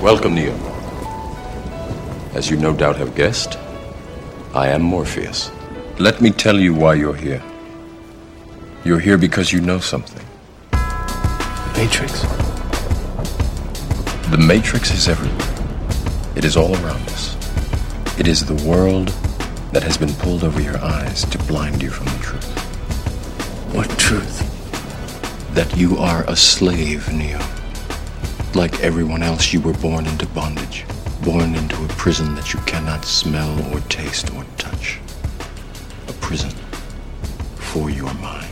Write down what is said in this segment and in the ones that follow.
Welcome, Neo. As you no doubt have guessed, I am Morpheus. Let me tell you why you're here. You're here because you know something. The Matrix. The Matrix is everywhere. It is all around us. It is the world that has been pulled over your eyes to blind you from the truth. What truth? That you are a slave, Neo. Like everyone else, you were born into bondage, born into a prison that you cannot smell or taste or touch. A prison for your mind.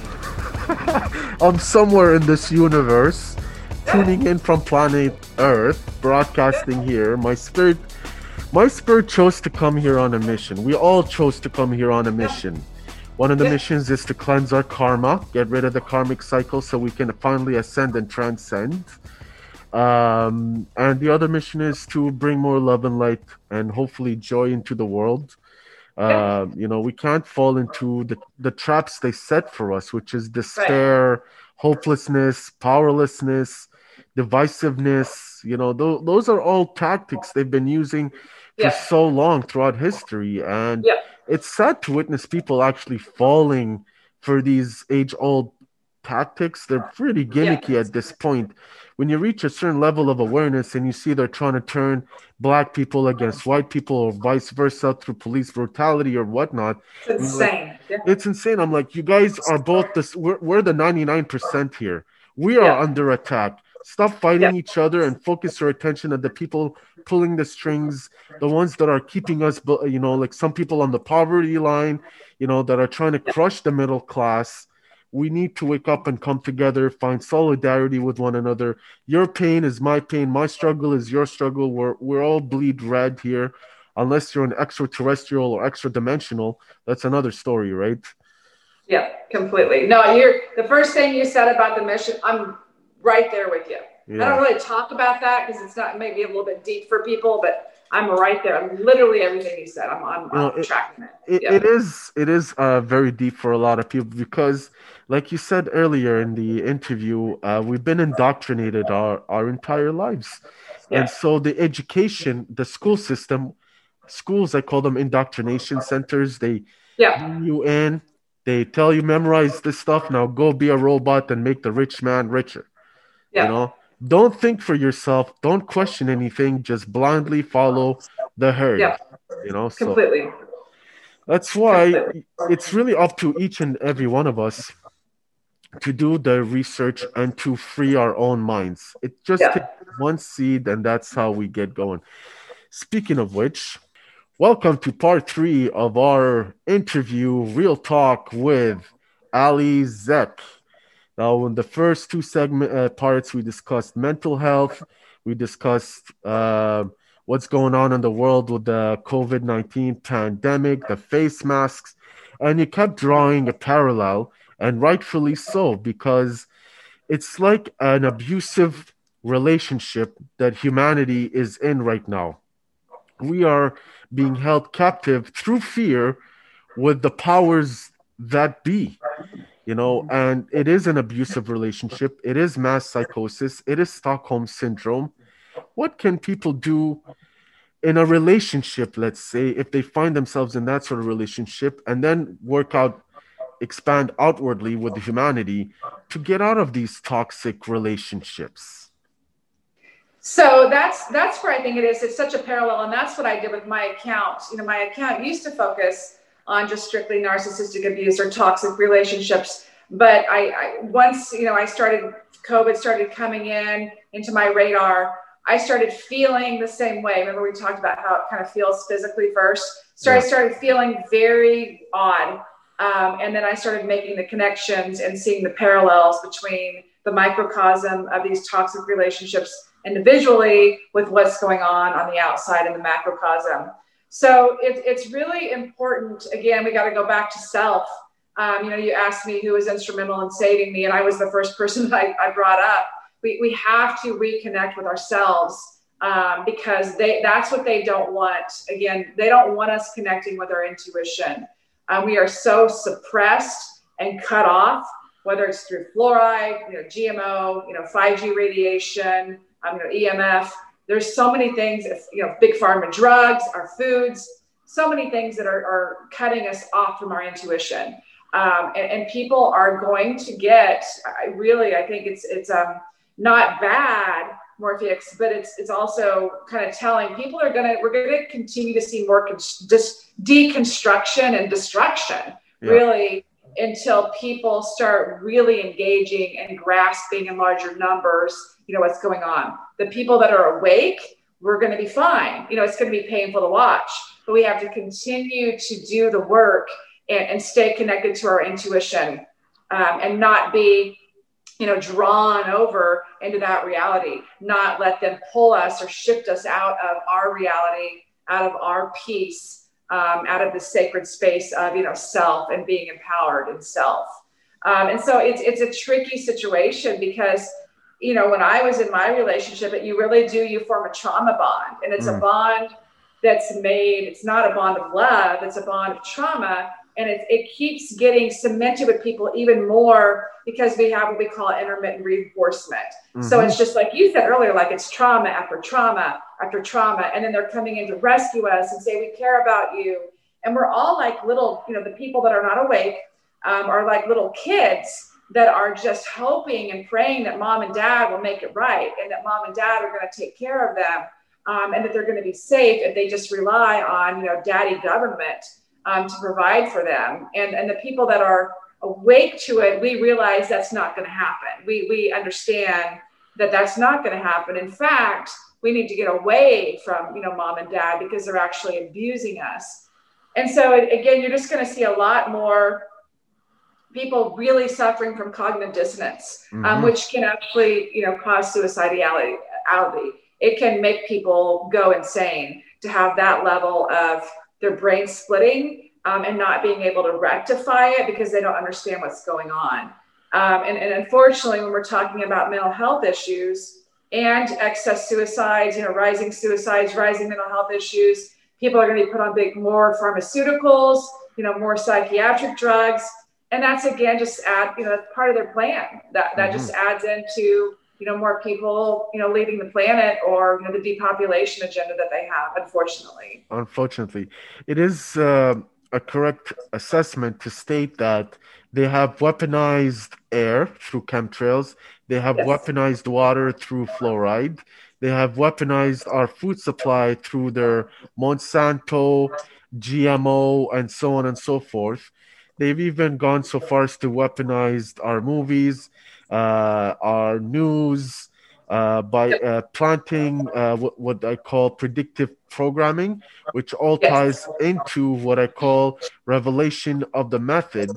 I'm somewhere in this universe, tuning in from planet Earth, broadcasting here. My spirit chose to come here on a mission. We all chose to come here on a mission. One of the missions is to cleanse our karma, get rid of the karmic cycle so we can finally ascend and transcend. And the other mission is to bring more love and light and hopefully joy into the world. We can't fall into the traps they set for us, which is despair, hopelessness, powerlessness, divisiveness. Those are all tactics they've been using for so long throughout history. And it's sad to witness people actually falling for these age-old tactics. They're pretty gimmicky at this point. When you reach a certain level of awareness and you see they're trying to turn black people against white people or vice versa through police brutality or whatnot, it's insane. It's insane. I'm like, you guys are both this. We're the 99% here. We are under attack. Stop fighting each other and focus your attention on the people pulling the strings, the ones that are keeping us, like some people on the poverty line, that are trying to crush the middle class. We need to wake up and come together, find solidarity with one another. Your pain is my pain. My struggle is your struggle. We're all bleed red here, unless you're an extraterrestrial or extra dimensional. That's another story, right? Yeah, completely. No, you're the first thing you said about the mission. I'm right there with you. Yeah. I don't really talk about that because it's not maybe a little bit deep for people, but I'm right there. I'm literally everything you said. I'm tracking it. Yeah. It is very deep for a lot of people because, like you said earlier in the interview, we've been indoctrinated our entire lives. Yeah. And so the education, the school system, schools, I call them indoctrination centers. They bring you in. They tell you, memorize this stuff. Now go be a robot and make the rich man richer. Yeah. Don't think for yourself. Don't question anything. Just blindly follow the herd. Yeah. Completely. So that's why it's really up to each and every one of us to do the research and to free our own minds. It just takes one seed, and that's how we get going. Speaking of which, welcome to part 3 of our interview, Real Talk with Ali Zeck. Now, in the first two parts, we discussed mental health. We discussed what's going on in the world with the COVID-19 pandemic, the face masks. And you kept drawing a parallel, and rightfully so, because it's like an abusive relationship that humanity is in right now. We are being held captive through fear with the powers that be. And it is an abusive relationship. It is mass psychosis. It is Stockholm syndrome. What can people do in a relationship, let's say, if they find themselves in that sort of relationship and then expand outwardly with humanity to get out of these toxic relationships? So that's where I think it is. It's such a parallel. And that's what I did with my account. My account used to focus on just strictly narcissistic abuse or toxic relationships. But I once, I started, COVID started coming into my radar. I started feeling the same way. Remember we talked about how it kind of feels physically first. So I started feeling very odd. And then I started making the connections and seeing the parallels between the microcosm of these toxic relationships individually with what's going on the outside in the macrocosm. So it's really important. Again, we got to go back to self. You asked me who was instrumental in saving me, and I was the first person that I brought up. We have to reconnect with ourselves because that's what they don't want. Again, they don't want us connecting with our intuition. We are so suppressed and cut off, whether it's through fluoride, GMO, 5G radiation, EMF. There's so many things, you know, big pharma, drugs, our foods, so many things that are cutting us off from our intuition. And people are going to get, I think it's not bad, Morpheus, but it's also kind of telling people we're going to continue to see more deconstruction and destruction, yeah, really, until people start really engaging and grasping in larger numbers, you know, what's going on. The people that are awake, we're going to be fine. You know, it's going to be painful to watch, but we have to continue to do the work and stay connected to our intuition, and not be, you know, drawn over into that reality, not let them pull us or shift us out of our reality, out of our peace, out of the sacred space of, you know, self and being empowered in self. And so it's a tricky situation because, you know, when I was in my relationship, you form a trauma bond, and it's a bond that's made, it's not a bond of love, it's a bond of trauma. And it keeps getting cemented with people even more because we have what we call intermittent reinforcement. Mm-hmm. So it's just like you said earlier, like it's trauma after trauma after trauma. And then they're coming in to rescue us and say, we care about you. And we're all like little, you know, the people that are not awake are like little kids that are just hoping and praying that mom and dad will make it right. And that mom and dad are going to take care of them, and that they're going to be safe if they just rely on, you know, daddy government to provide for them. And the people that are awake to it, we realize that's not going to happen. We understand that that's not going to happen. In fact, we need to get away from, you know, mom and dad because they're actually abusing us. And so again, you're just going to see a lot more people really suffering from cognitive dissonance, which can actually, you know, cause suicidality. It can make people go insane to have that level of their brain splitting and not being able to rectify it because they don't understand what's going on. And unfortunately, when we're talking about mental health issues and excess suicides, you know, rising suicides, rising mental health issues, people are going to be put on more pharmaceuticals, you know, more psychiatric drugs. And that's, again, just you know, that's part of their plan. That just adds into, you know, more people, you know, leaving the planet, or, you know, the depopulation agenda that they have, unfortunately. Unfortunately. It is a correct assessment to state that they have weaponized air through chemtrails. They have weaponized water through fluoride. They have weaponized our food supply through their Monsanto, GMO, and so on and so forth. They've even gone so far as to weaponize our movies, our news, by planting what I call predictive programming, which all ties into what I call revelation of the method.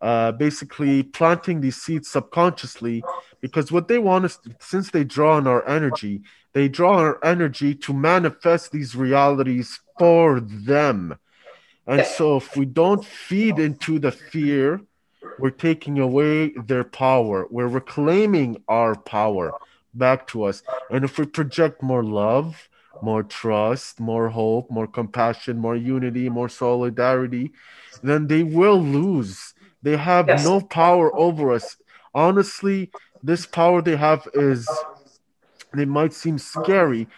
Basically planting these seeds subconsciously, because what they want is, since they draw our energy to manifest these realities for them. And so if we don't feed into the fear, we're taking away their power. We're reclaiming our power back to us. And if we project more love, more trust, more hope, more compassion, more unity, more solidarity, then they will lose. They have no power over us. Honestly, this power they have is, and it might seem scary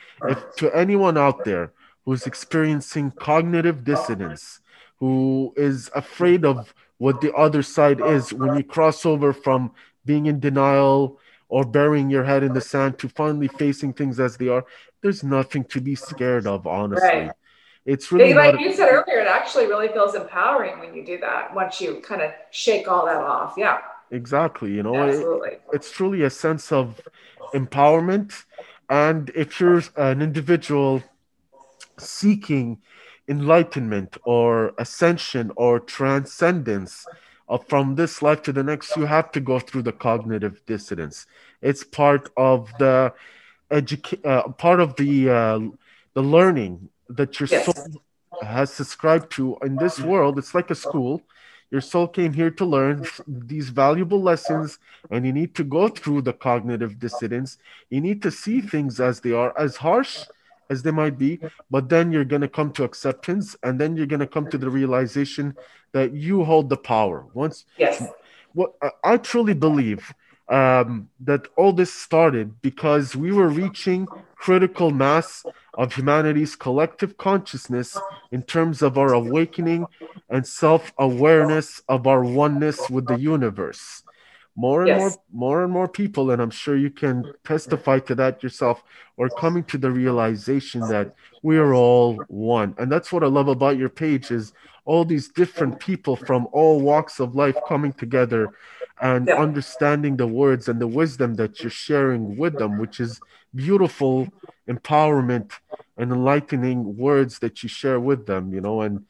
to anyone out there who's experiencing cognitive dissonance, who is afraid of what the other side is. When you cross over from being in denial or burying your head in the sand to finally facing things as they are, there's nothing to be scared of, honestly. Right. It's really you said earlier, it actually really feels empowering when you do that, once you kind of shake all that off. Yeah. Exactly. You know, it's truly a sense of empowerment. And if you're an individual seeking enlightenment or ascension or transcendence from this life to the next, you have to go through the cognitive dissonance. It's part of the the learning that your soul has subscribed to in this world. It's like a school. Your soul came here to learn these valuable lessons, and you need to go through the cognitive dissonance. You need to see things as they are, as harsh as they might be, but then you're going to come to acceptance, and then you're going to come to the realization that you hold the power. Once, what I truly believe that all this started because we were reaching critical mass of humanity's collective consciousness in terms of our awakening and self-awareness of our oneness with the universe. More and more people, and I'm sure you can testify to that yourself, are coming to the realization that we are all one. And that's what I love about your page is all these different people from all walks of life coming together and understanding the words and the wisdom that you're sharing with them, which is beautiful empowerment and enlightening words that you share with them, you know. And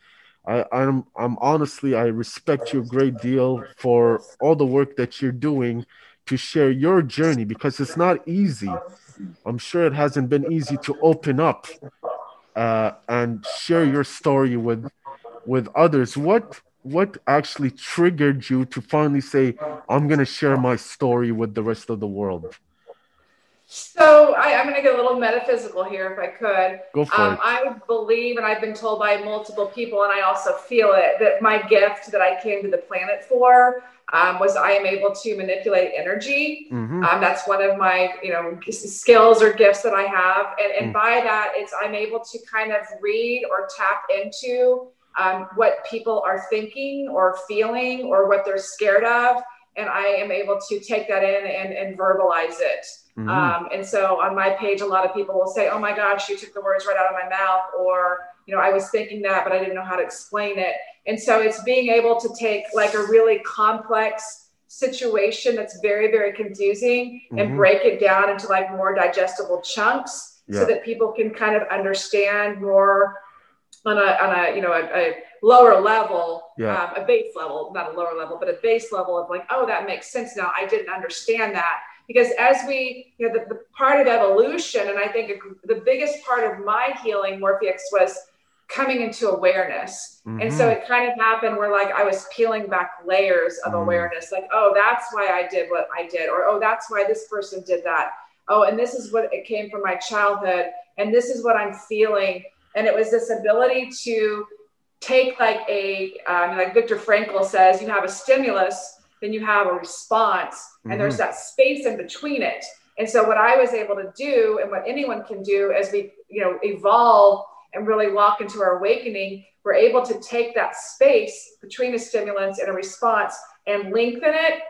I'm honestly, I respect you a great deal for all the work that you're doing to share your journey, because it's not easy. I'm sure it hasn't been easy to open up and share your story with others. What actually triggered you to finally say, I'm going to share my story with the rest of the world? So I'm going to get a little metaphysical here if I could. Go for it. I believe, and I've been told by multiple people, and I also feel it, that my gift that I came to the planet for was I am able to manipulate energy. Mm-hmm. That's one of my, skills or gifts that I have. And by that, it's I'm able to kind of read or tap into what people are thinking or feeling or what they're scared of. And I am able to take that in and verbalize it. Mm-hmm. And so on my page, a lot of people will say, oh my gosh, you took the words right out of my mouth, or, I was thinking that, but I didn't know how to explain it. And so it's being able to take like a really complex situation that's very, very confusing and break it down into like more digestible chunks so that people can kind of understand more on a lower level, a base level, not a lower level, but a base level of like, oh, that makes sense now. I didn't understand that. Because as we, the part of evolution, and I think the biggest part of my healing, Morpheus, was coming into awareness. Mm-hmm. And so it kind of happened where like I was peeling back layers of awareness, like, oh, that's why I did what I did, or, oh, that's why this person did that. Oh, and this is what it came from my childhood. And this is what I'm feeling. And it was this ability to take like a, like Viktor Frankl says, you have a stimulus, then you have a response, and there's that space in between it. And so what I was able to do, and what anyone can do as we, evolve and really walk into our awakening, we're able to take that space between a stimulus and a response and lengthen it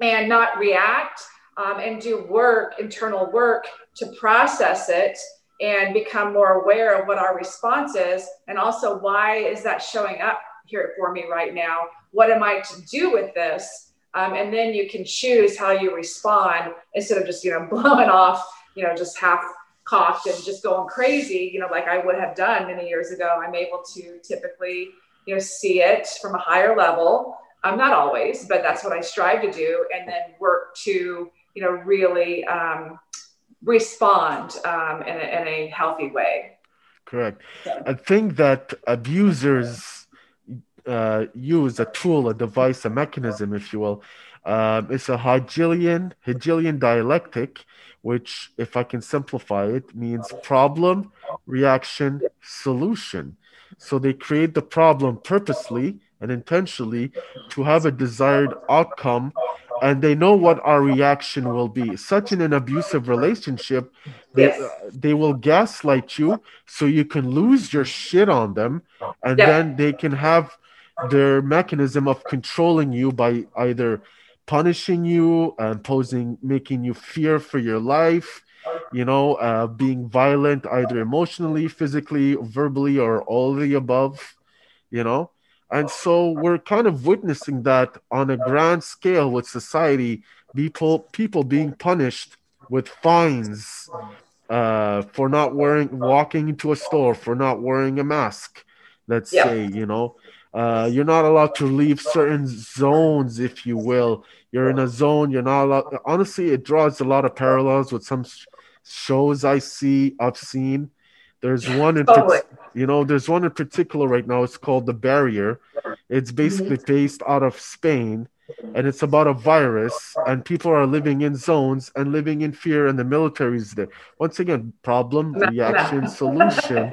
and not react and do work, internal work to process it and become more aware of what our response is. And also, why is that showing up here for me right now? What am I to do with this? And then you can choose how you respond instead of just, blowing off, just half coughed and just going crazy, like I would have done many years ago. I'm able to typically, see it from a higher level. Not always, but that's what I strive to do. And then work to, really respond in a healthy way. Correct. So. I think that abusers use a tool, a device, a mechanism, if you will. It's a Hegelian dialectic, which, if I can simplify it, means problem, reaction, solution. So they create the problem purposely and intentionally to have a desired outcome, and they know what our reaction will be. Such in an abusive relationship, they will gaslight you so you can lose your shit on them, and then they can have their mechanism of controlling you by either punishing you, making you fear for your life, being violent, either emotionally, physically, verbally, or all the above, And so we're kind of witnessing that on a grand scale with society, people being punished with fines for not walking into a store, for not wearing a mask, let's say, you're not allowed to leave certain zones, if you will. You're in a zone. You're not allowed. Honestly, it draws a lot of parallels with some shows I've seen. There's one in, there's one in particular right now. It's called The Barrier. It's basically based out of Spain, and it's about a virus, and people are living in zones and living in fear, and the military is there. Once again, problem, reaction, solution,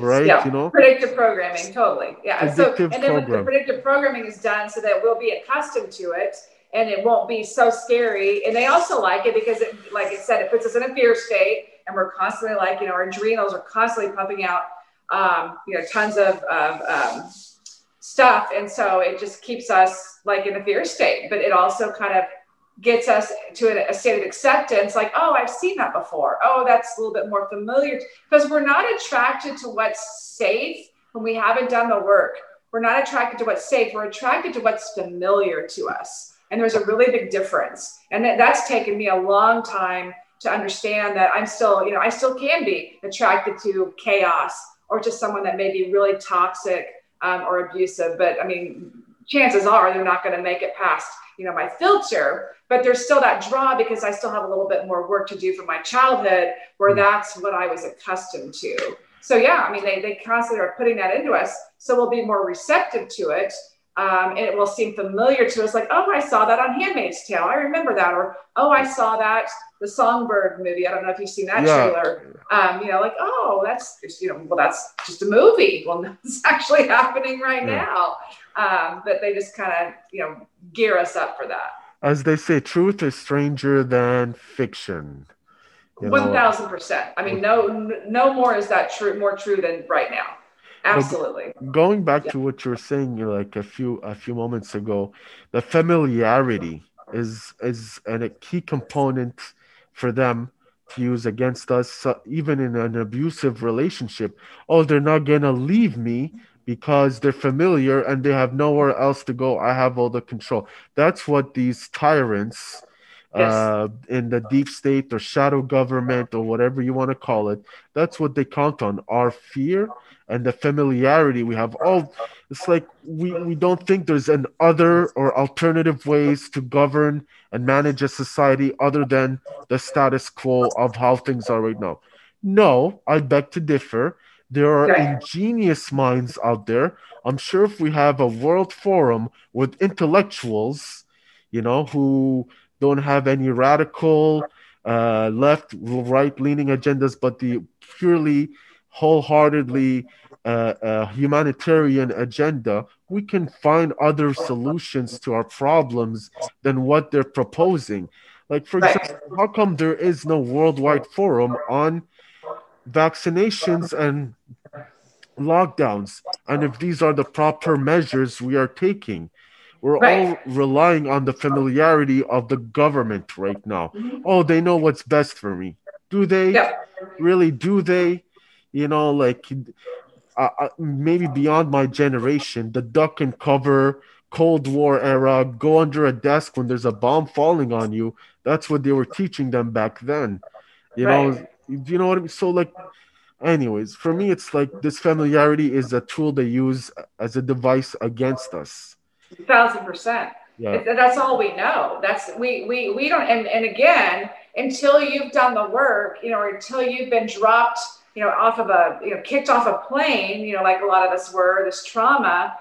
right? Yeah. Predictive programming, totally. Yeah. Predictive programming. The predictive programming is done so that we'll be accustomed to it, and it won't be so scary. And they also like it because, it, like I said, it puts us in a fear state, and we're constantly like, you know, our adrenals are constantly pumping out, you know, tons of stuff. And so it just keeps us like in a fear state, but it also kind of gets us to a state of acceptance. Like, oh, I've seen that before. Oh, that's a little bit more familiar, because we're not attracted to what's safe when we haven't done the work. We're not attracted to what's safe. We're attracted to what's familiar to us. And there's a really big difference. And that's taken me a long time to understand that I'm still, you know, I still can be attracted to chaos or to someone that may be really toxic or abusive. But I mean, chances are they're not going to make it past, you know, my filter, but there's still that draw because I still have a little bit more work to do from my childhood where that's what I was accustomed to. So yeah, I mean, they constantly are putting that into us. So we'll be more receptive to it. And it will seem familiar to us. Like, oh, I saw that on Handmaid's Tale. I remember that. Or, oh, I saw that, the Songbird movie. I don't know if you've seen that trailer. You know, like, oh, that's, you know, well, that's just a movie. Well, it's actually happening right now. But they just kind of, you know, gear us up for that. As they say, truth is stranger than fiction. 1,000%. I mean, no more is that true, more true than right now. Absolutely. But going back to what you were saying, you're like a few moments ago, the familiarity is a key component for them to use against us, so even in an abusive relationship. Oh, they're not gonna leave me because they're familiar and they have nowhere else to go. I have all the control. That's what these tyrants in the deep state or shadow government or whatever you want to call it, that's what they count on, our fear and the familiarity we have. Oh, it's like we don't think there's an other or alternative ways to govern and manage a society other than the status quo of how things are right now. No, I beg to differ. There are ingenious minds out there. I'm sure if we have a world forum with intellectuals, you know, who don't have any radical left, right-leaning agendas, but the purely, wholeheartedly humanitarian agenda, we can find other solutions to our problems than what they're proposing. Like, for example, how come there is no worldwide forum on vaccinations and lockdowns, and if these are the proper measures we are taking? We're all relying on the familiarity of the government right now. Oh, they know what's best for me. Do they? Really, do they? You know, like maybe beyond my generation, the duck and cover, Cold War era, go under a desk when there's a bomb falling on you. That's what they were teaching them back then. You know, do you know what I mean? So like, anyways, for me, it's like this familiarity is a tool they use as a device against us. 1,000%. That's all we know. That's we don't. And again, until you've done the work, you know, or until you've been dropped, you know, off of a, you know, kicked off a plane, you know, like a lot of us were, this trauma,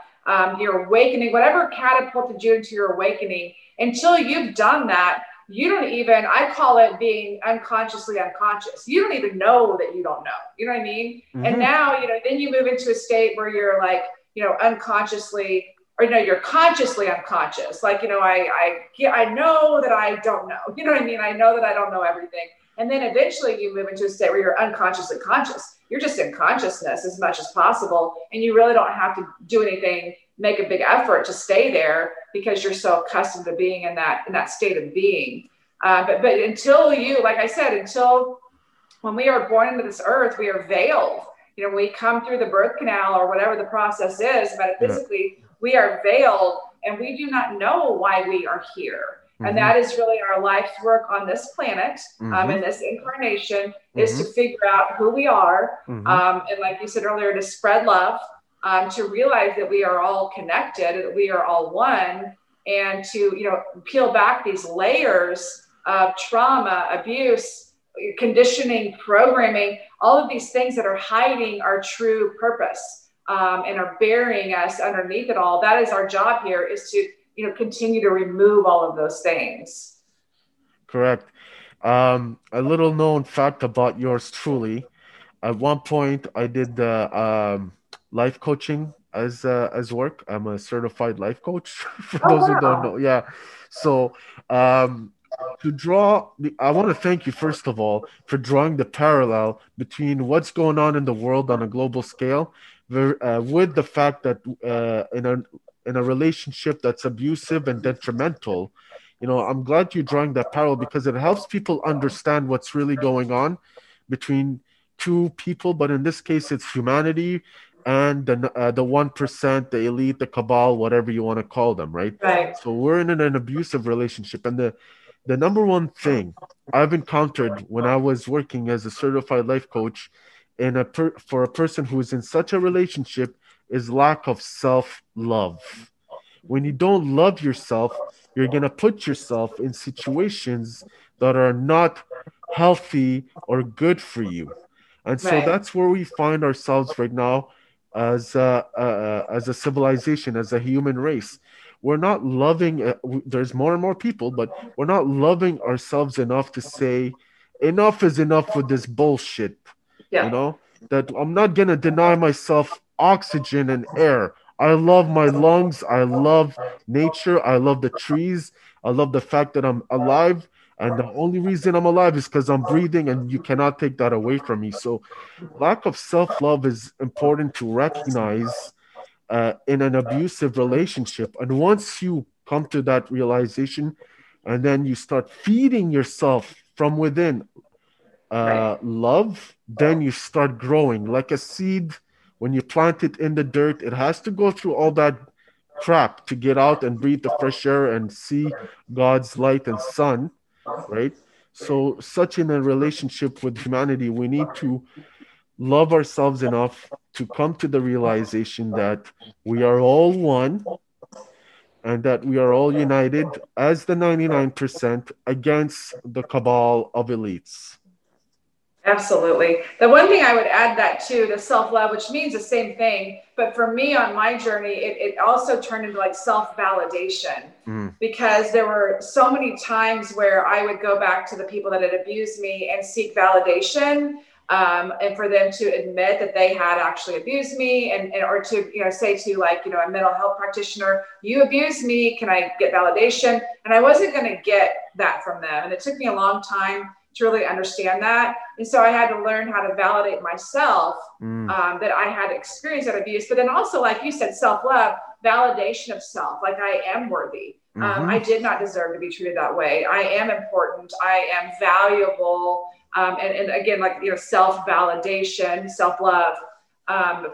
your awakening, whatever catapulted you into your awakening, until you've done that, you don't even, I call it being unconsciously unconscious. You don't even know that you don't know, you know what I mean? Mm-hmm. And now, you know, then you move into a state where you're like, you know, unconsciously, or, you know, you're consciously unconscious. Like, you know, I know that I don't know, you know what I mean? I know that I don't know everything. And then eventually you move into a state where you're unconsciously conscious. You're just in consciousness as much as possible. And you really don't have to do anything, make a big effort to stay there because you're so accustomed to being in that state of being. But until you, like I said, until when we are born into this earth, we are veiled. You know, when we come through the birth canal or whatever the process is, metaphysically, we are veiled and we do not know why we are here. And that is really our life's work on this planet, and this incarnation is to figure out who we are. And like you said earlier, to spread love, to realize that we are all connected, that we are all one, and to, you know, peel back these layers of trauma, abuse, conditioning, programming, all of these things that are hiding our true purpose, and are burying us underneath it all. That is our job here, is to, you know, continue to remove all of those things. Correct. A little known fact about yours truly. At one point, I did the life coaching as work. I'm a certified life coach for those who don't know. Yeah. So I want to thank you, first of all, for drawing the parallel between what's going on in the world on a global scale with the fact that in a relationship that's abusive and detrimental, I'm glad you're drawing that parallel because it helps people understand what's really going on between two people. But in this case, it's humanity and the 1%, the elite, the cabal, whatever you want to call them, right? Right. So we're in an abusive relationship. And the number one thing I've encountered when I was working as a certified life coach for a person who is in such a relationship is lack of self-love. When you don't love yourself, you're going to put yourself in situations that are not healthy or good for you. And so that's where we find ourselves right now as a civilization, as a human race. We're not loving, there's more and more people, but we're not loving ourselves enough to say, enough is enough with this bullshit. Yeah. That I'm not going to deny myself oxygen and air. I love my lungs. I love nature. I love the trees. I love the fact that I'm alive. And the only reason I'm alive is because I'm breathing, and you cannot take that away from me. So lack of self-love is important to recognize in an abusive relationship. And once you come to that realization, and then you start feeding yourself from within love, then you start growing like a seed. When you plant it in the dirt, it has to go through all that crap to get out and breathe the fresh air and see God's light and sun, right? So such in a relationship with humanity, we need to love ourselves enough to come to the realization that we are all one and that we are all united as the 99% against the cabal of elites. Absolutely. The one thing I would add that to self-love, which means the same thing, but for me on my journey, it also turned into like self-validation because there were so many times where I would go back to the people that had abused me and seek validation and for them to admit that they had actually abused me and or to, say to a mental health practitioner, you abused me, can I get validation? And I wasn't going to get that from them. And it took me a long time to really understand that. And so I had to learn how to validate myself that I had experienced that abuse, but then also, like you said, self-love, validation of self, like I am worthy. I did not deserve to be treated that way. I am important. I am valuable. And again, self-validation, self-love.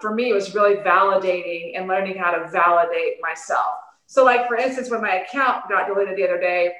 For me, it was really validating and learning how to validate myself. So like, for instance, when my account got deleted the other day,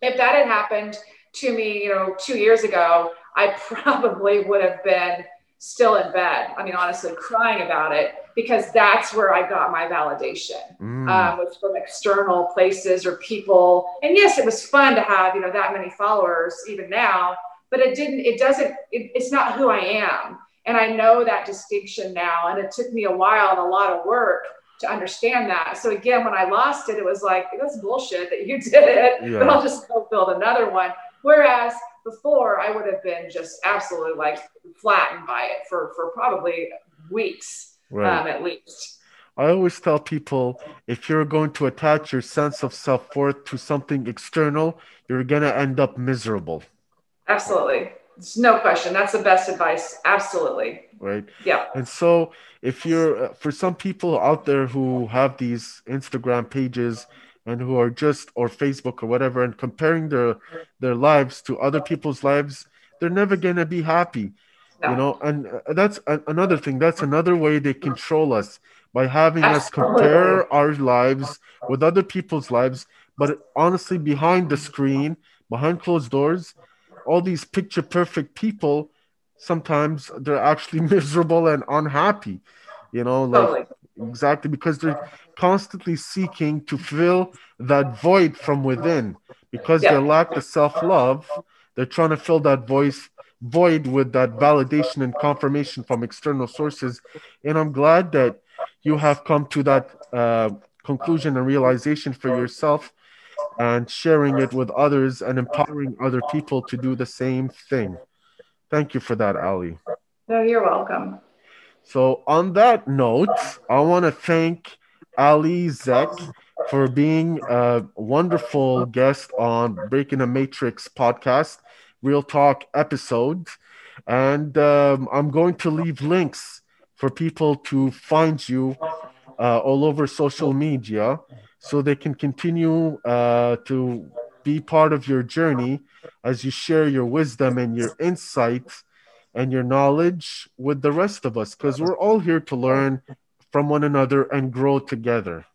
if that had happened to me, 2 years ago, I probably would have been still in bed. I mean, honestly, crying about it, because that's where I got my validation, was from external places or people. And yes, it was fun to have, that many followers even now, but it's not who I am. And I know that distinction now. And it took me a while and a lot of work to understand that. So again, when I lost it, it was like, that's bullshit that you did it, but I'll just go build another one. Whereas before I would have been just absolutely flattened by it for probably weeks, at least. I always tell people, if you're going to attach your sense of self-worth to something external, you're going to end up miserable. Absolutely. It's no question. That's the best advice. Absolutely. Right. Yeah. And so if you're, for some people out there who have these Instagram pages, and who are just, or Facebook or whatever, and comparing their lives to other people's lives, they're never going to be happy, and that's another thing. That's another way they control us, by having us compare our lives with other people's lives. But honestly, behind the screen, behind closed doors, all these picture perfect people, sometimes they're actually miserable and unhappy, Exactly, because they're constantly seeking to fill that void from within, because they lack the self-love. They're trying to fill that void with that validation and confirmation from external sources. And I'm glad that you have come to that conclusion and realization for yourself, and sharing it with others and empowering other people to do the same thing. Thank you for that, Ali. No, you're welcome. So on that note, I want to thank Ali Zeck for being a wonderful guest on Breaking the Matrix podcast, Real Talk episode. And I'm going to leave links for people to find you all over social media so they can continue to be part of your journey as you share your wisdom and your insights and your knowledge with the rest of us, because we're all here to learn from one another and grow together.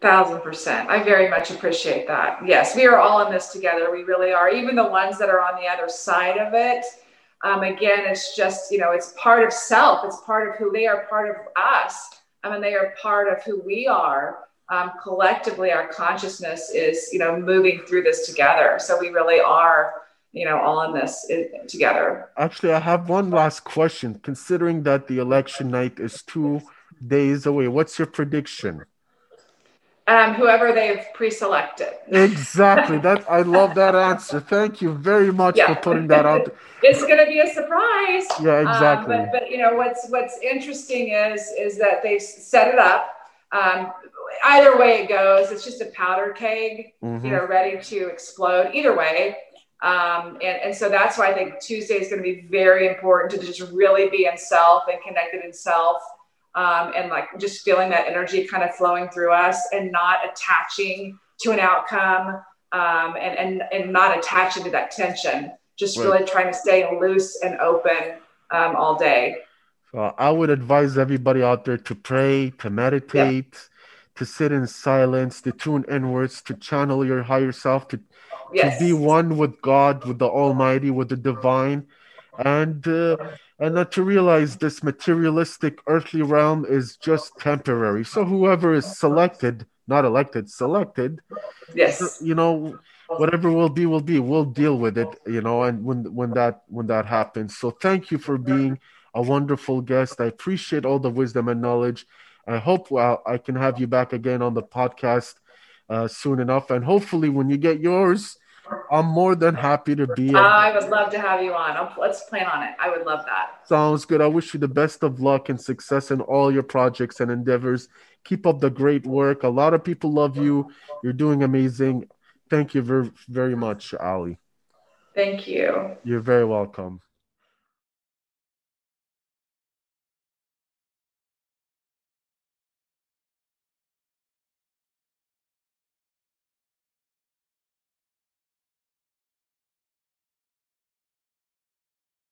1,000%. I very much appreciate that. Yes, we are all in this together. We really are. Even the ones that are on the other side of it. Again, it's just, you know, it's part of self. It's part of who they are, part of us. I mean, they are part of who we are. Collectively, our consciousness is, you know, moving through this together. So we really are, you know, all in this together. Actually, I have one last question. Considering that the election night is 2 days away, what's your prediction? Whoever they've pre-selected. Exactly. That I love that answer. Thank you very much for putting that out. It's going to be a surprise. Yeah, exactly. But you know what's interesting is that they've set it up. Either way it goes, it's just a powder keg, you know, ready to explode. Either way, and so that's why I think Tuesday is going to be very important to just really be in self and connected in self. And like just feeling that energy kind of flowing through us and not attaching to an outcome and not attaching to that tension. Just really trying to stay loose and open all day. So I would advise everybody out there to pray, to meditate, to sit in silence, to tune inwards, to channel your higher self, to be one with God, with the Almighty, with the divine. And not to realize this materialistic earthly realm is just temporary. So whoever is selected, yes, you know, whatever will be, we'll deal with it, you know, and when that happens. So thank you for being a wonderful guest. I appreciate all the wisdom and knowledge. I hope I can have you back again on the podcast soon enough. And hopefully when you get yours, I'm more than happy to be on. I would love to have you on. Let's plan on it. I would love that. Sounds good. I wish you the best of luck and success in all your projects and endeavors. Keep up the great work. A lot of people love you. You're doing amazing. Thank you very, very much, Ali. Thank you. You're very welcome.